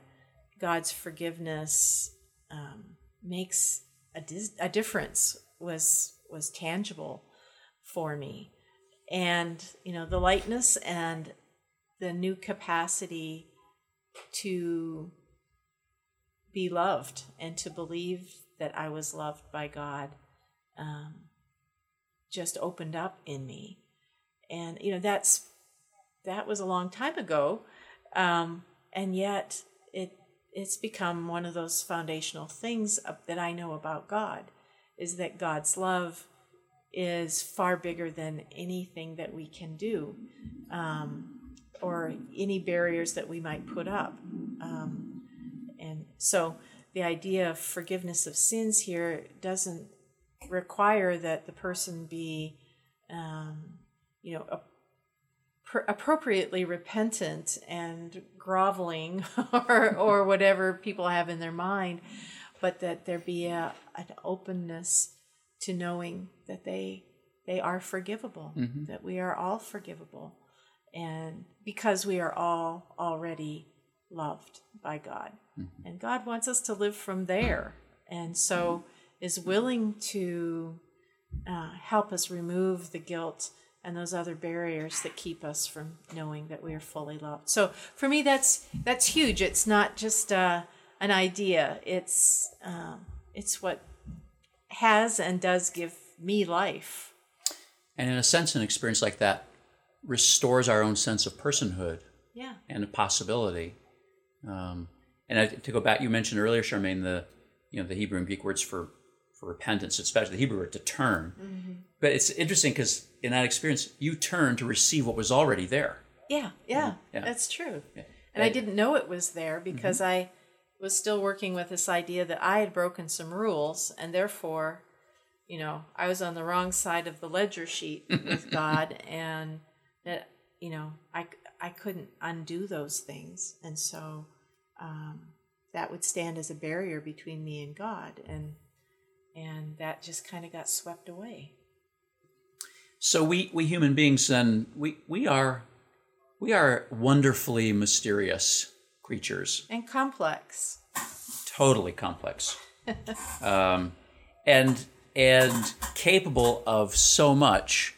God's forgiveness um, makes a, dis- a difference was was tangible for me. And, you know, the lightness and the new capacity to be loved and to believe that I was loved by God um, just opened up in me. And, you know, that's that was a long time ago. Um, and yet it it's become one of those foundational things that I know about God, is that God's love is far bigger than anything that we can do, um, or any barriers that we might put up. Um, and so the idea of forgiveness of sins here doesn't require that the person be, um, you know, a pr- appropriately repentant and groveling or, or whatever people have in their mind, but that there be a, an openness to knowing that they they are forgivable, mm-hmm. that we are all forgivable, and because we are all already loved by God. Mm-hmm. And God wants us to live from there, and so is willing to uh, help us remove the guilt and those other barriers that keep us from knowing that we are fully loved. So for me, that's that's huge. It's not just uh, an idea. It's um, it's what has and does give me life. And in a sense, an experience like that restores our own sense of personhood yeah. and a possibility. Um, and I, to go back, you mentioned earlier, Charmaine, the you know the Hebrew and Greek words for, for repentance, especially the Hebrew word to turn. Mm-hmm. But it's interesting because in that experience, you turn to receive what was already there. Yeah, yeah, mm-hmm. yeah. that's true. Yeah. And I, I didn't know it was there because mm-hmm. I was still working with this idea that I had broken some rules and therefore, you know, I was on the wrong side of the ledger sheet with God, and that, you know, I, I couldn't undo those things. And so um, that would stand as a barrier between me and God. And and that just kind of got swept away. So we, we human beings, then, we, we are we are wonderfully mysterious creatures. And complex. Totally complex. um, and... and capable of so much,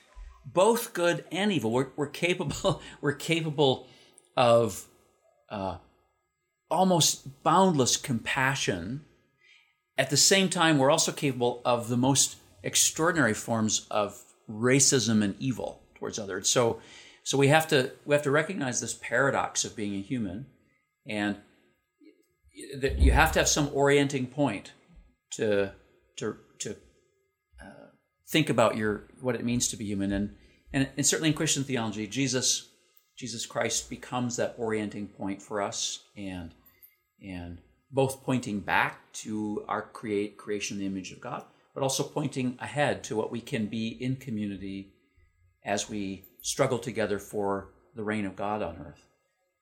both good and evil. We're, we're capable. We're capable of uh, almost boundless compassion. At the same time, we're also capable of the most extraordinary forms of racism and evil towards others. So, so we have to we have to recognize this paradox of being a human, and that you have to have some orienting point to to to. Think about your what it means to be human, and, and and certainly in Christian theology, Jesus, Jesus Christ becomes that orienting point for us, and and both pointing back to our create creation in the image of God, but also pointing ahead to what we can be in community as we struggle together for the reign of God on earth.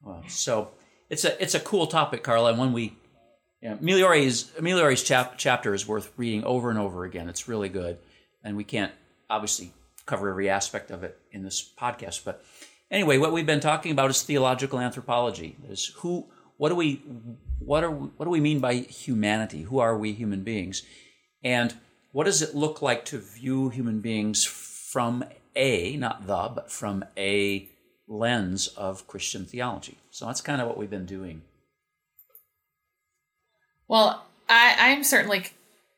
Well, so it's a it's a cool topic, Carla, and one we you know, Migliore's Migliore's chap, chapter is worth reading over and over again. It's really good. And we can't obviously cover every aspect of it in this podcast. But anyway, what we've been talking about is theological anthropology. Is who, what do we, what are, what do we mean by humanity? Who are we human beings? And what does it look like to view human beings from a, not the, but from a lens of Christian theology? So that's kind of what we've been doing. Well, I, I'm certainly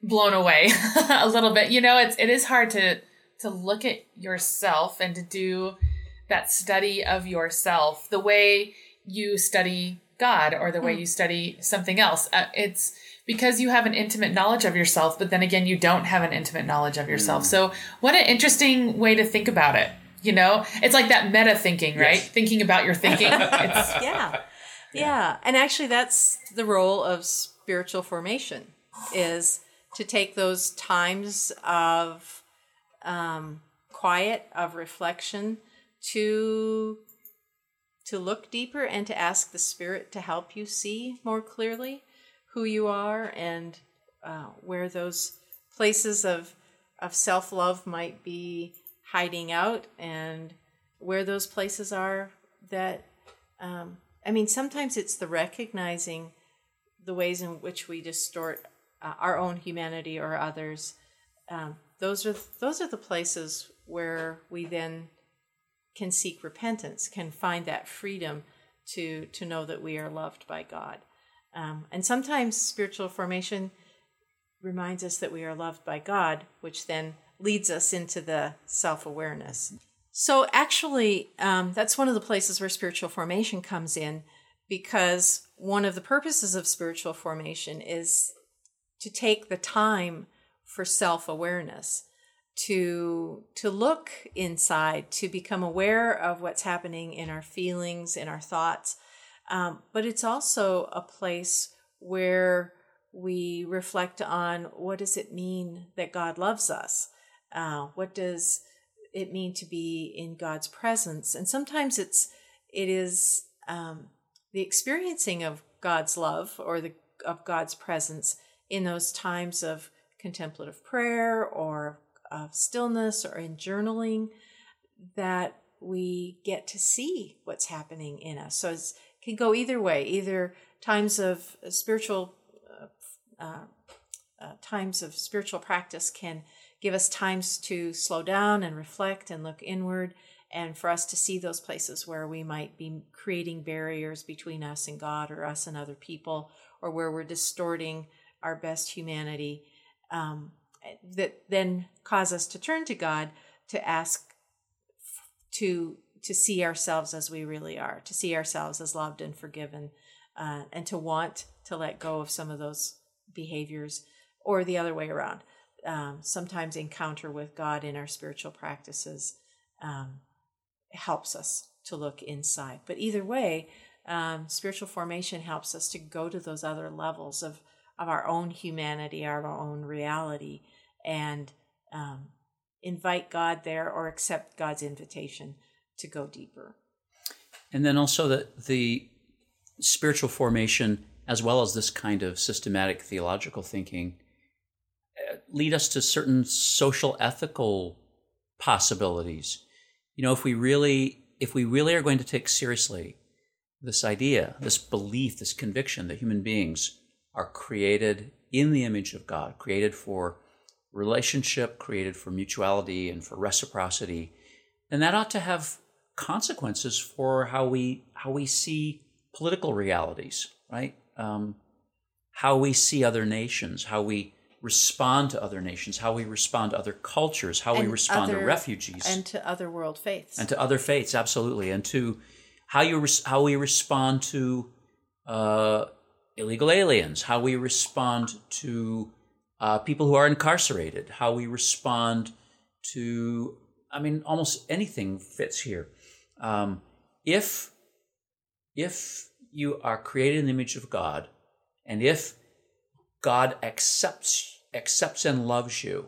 blown away a little bit. You know, it's, it is hard to, to look at yourself and to do that study of yourself the way you study God or the way you study something else. Uh, it's because you have an intimate knowledge of yourself, but then again, you don't have an intimate knowledge of yourself. Mm. So what an interesting way to think about it. You know, it's like that meta thinking, right? Yes. Thinking about your thinking. It's, yeah. Yeah. And actually that's the role of spiritual formation, is to take those times of um, quiet, of reflection, to to look deeper and to ask the Spirit to help you see more clearly who you are and uh, where those places of, of self-love might be hiding out and where those places are that, um, I mean, sometimes it's the recognizing the ways in which we distort Uh, our own humanity or others. Um, those are th- those are the places where we then can seek repentance, can find that freedom to to know that we are loved by God. Um, and sometimes spiritual formation reminds us that we are loved by God, which then leads us into the self-awareness. So actually, um, that's one of the places where spiritual formation comes in, because one of the purposes of spiritual formation is to take the time for self-awareness, to to look inside, to become aware of what's happening in our feelings, in our thoughts. Um, but it's also a place where we reflect on, what does it mean that God loves us? Uh, what does it mean to be in God's presence? And sometimes it's it is um, the experiencing of God's love or the of God's presence in those times of contemplative prayer or of stillness or in journaling that we get to see what's happening in us. So it can go either way, either times of spiritual uh, uh, uh, times of spiritual practice can give us times to slow down and reflect and look inward, and for us to see those places where we might be creating barriers between us and God or us and other people, or where we're distorting our best humanity, um, that then cause us to turn to God to ask to to see ourselves as we really are, to see ourselves as loved and forgiven, uh, and to want to let go of some of those behaviors, or the other way around. Um, sometimes encounter with God in our spiritual practices um, helps us to look inside. But either way, um, spiritual formation helps us to go to those other levels of, of our own humanity, our own reality, and um, invite God there, or accept God's invitation to go deeper. And then also the, the spiritual formation, as well as this kind of systematic theological thinking, lead us to certain social ethical possibilities. You know, if we really if we really are going to take seriously this idea, this belief, this conviction that human beings are created in the image of God, created for relationship, created for mutuality and for reciprocity, then that ought to have consequences for how we how we see political realities, right? Um, how we see other nations, how we respond to other nations, how we respond to other cultures, how and we respond other, to refugees. And to other world faiths. And to other faiths, absolutely. And to how you res- how we respond to uh, illegal aliens, how we respond to uh, people who are incarcerated, how we respond to, I mean, almost anything fits here. Um, if if you are created in the image of God, and if God accepts accepts and loves you,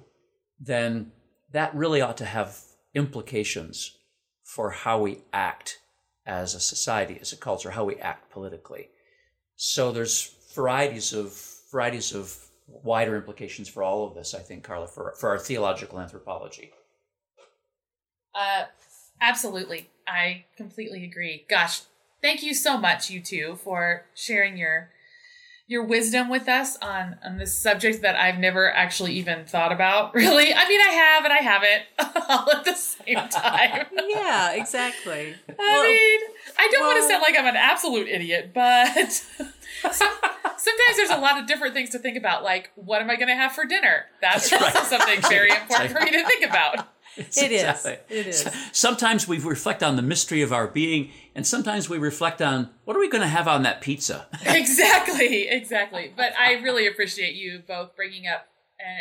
then that really ought to have implications for how we act as a society, as a culture, how we act politically. So there's varieties of varieties of wider implications for all of this, I think, Carla, for, for our theological anthropology. Uh, absolutely. I completely agree. Gosh, thank you so much, you two, for sharing your your wisdom with us on, on this subject that I've never actually even thought about, really. I mean, I have and I haven't all at the same time. Yeah, exactly. I well, mean, I don't well, want to sound like I'm an absolute idiot, but sometimes there's a lot of different things to think about, like, what am I going to have for dinner? That's, That's right. something very important for me to think about. It's it exactly. is. It is. Sometimes we reflect on the mystery of our being, and sometimes we reflect on what are we going to have on that pizza. Exactly, exactly. But I really appreciate you both bringing up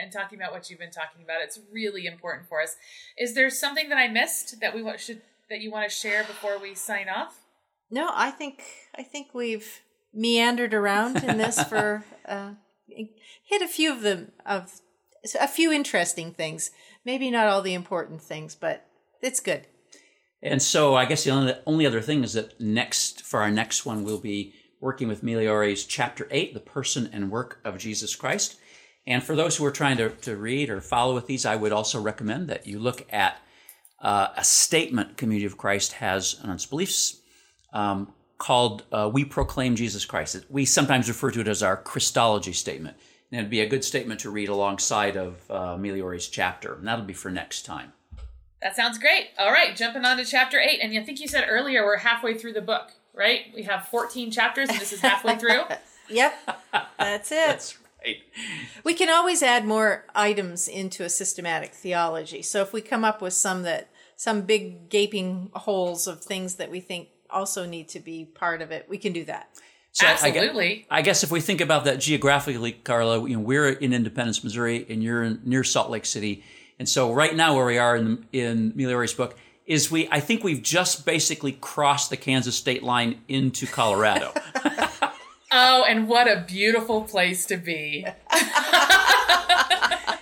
and talking about what you've been talking about. It's really important for us. Is there something that I missed that we should that you want to share before we sign off? No, I think I think we've meandered around in this for uh, hit a few of them of a few interesting things. Maybe not all the important things, but it's good. And so I guess the only, only other thing is that next, for our next one, we'll be working with Migliore's Chapter eight, The Person and Work of Jesus Christ. And for those who are trying to, to read or follow with these, I would also recommend that you look at uh, a statement Community of Christ has on its beliefs um, called uh, We Proclaim Jesus Christ. We sometimes refer to it as our Christology statement. And it'd be a good statement to read alongside of uh, Migliore's chapter. And that'll be for next time. That sounds great. All right, jumping on to chapter eight. And I think you said earlier we're halfway through the book, right? We have fourteen chapters and this is halfway through? Yep, that's it. That's right. We can always add more items into a systematic theology. So if we come up with some that some big gaping holes of things that we think also need to be part of it, we can do that. So absolutely. I guess, I guess if we think about that geographically, Carla, you know, we're in Independence, Missouri, and you're in, near Salt Lake City. And so right now where we are in, in Migliore's book is we I think we've just basically crossed the Kansas state line into Colorado. Oh, and what a beautiful place to be.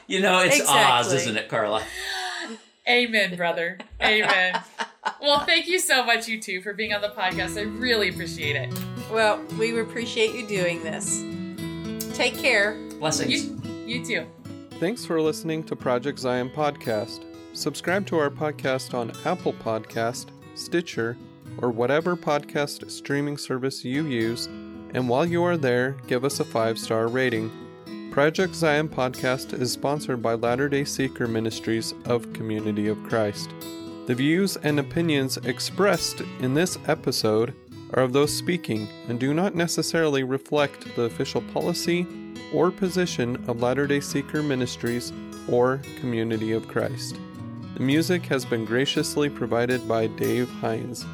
You know, it's Oz, isn't it, Carla? Amen, brother. Amen. Well, thank you so much, you two, for being on the podcast. I really appreciate it. Well, we appreciate you doing this. Take care. Blessings. You, you too. Thanks for listening to Project Zion Podcast. Subscribe to our podcast on Apple Podcast, Stitcher, or whatever podcast streaming service you use. And while you are there, give us a five-star rating. Project Zion Podcast is sponsored by Latter-day Seeker Ministries of Community of Christ. The views and opinions expressed in this episode are of those speaking and do not necessarily reflect the official policy or position of Latter-day Seeker Ministries or Community of Christ. The music has been graciously provided by Dave Hines.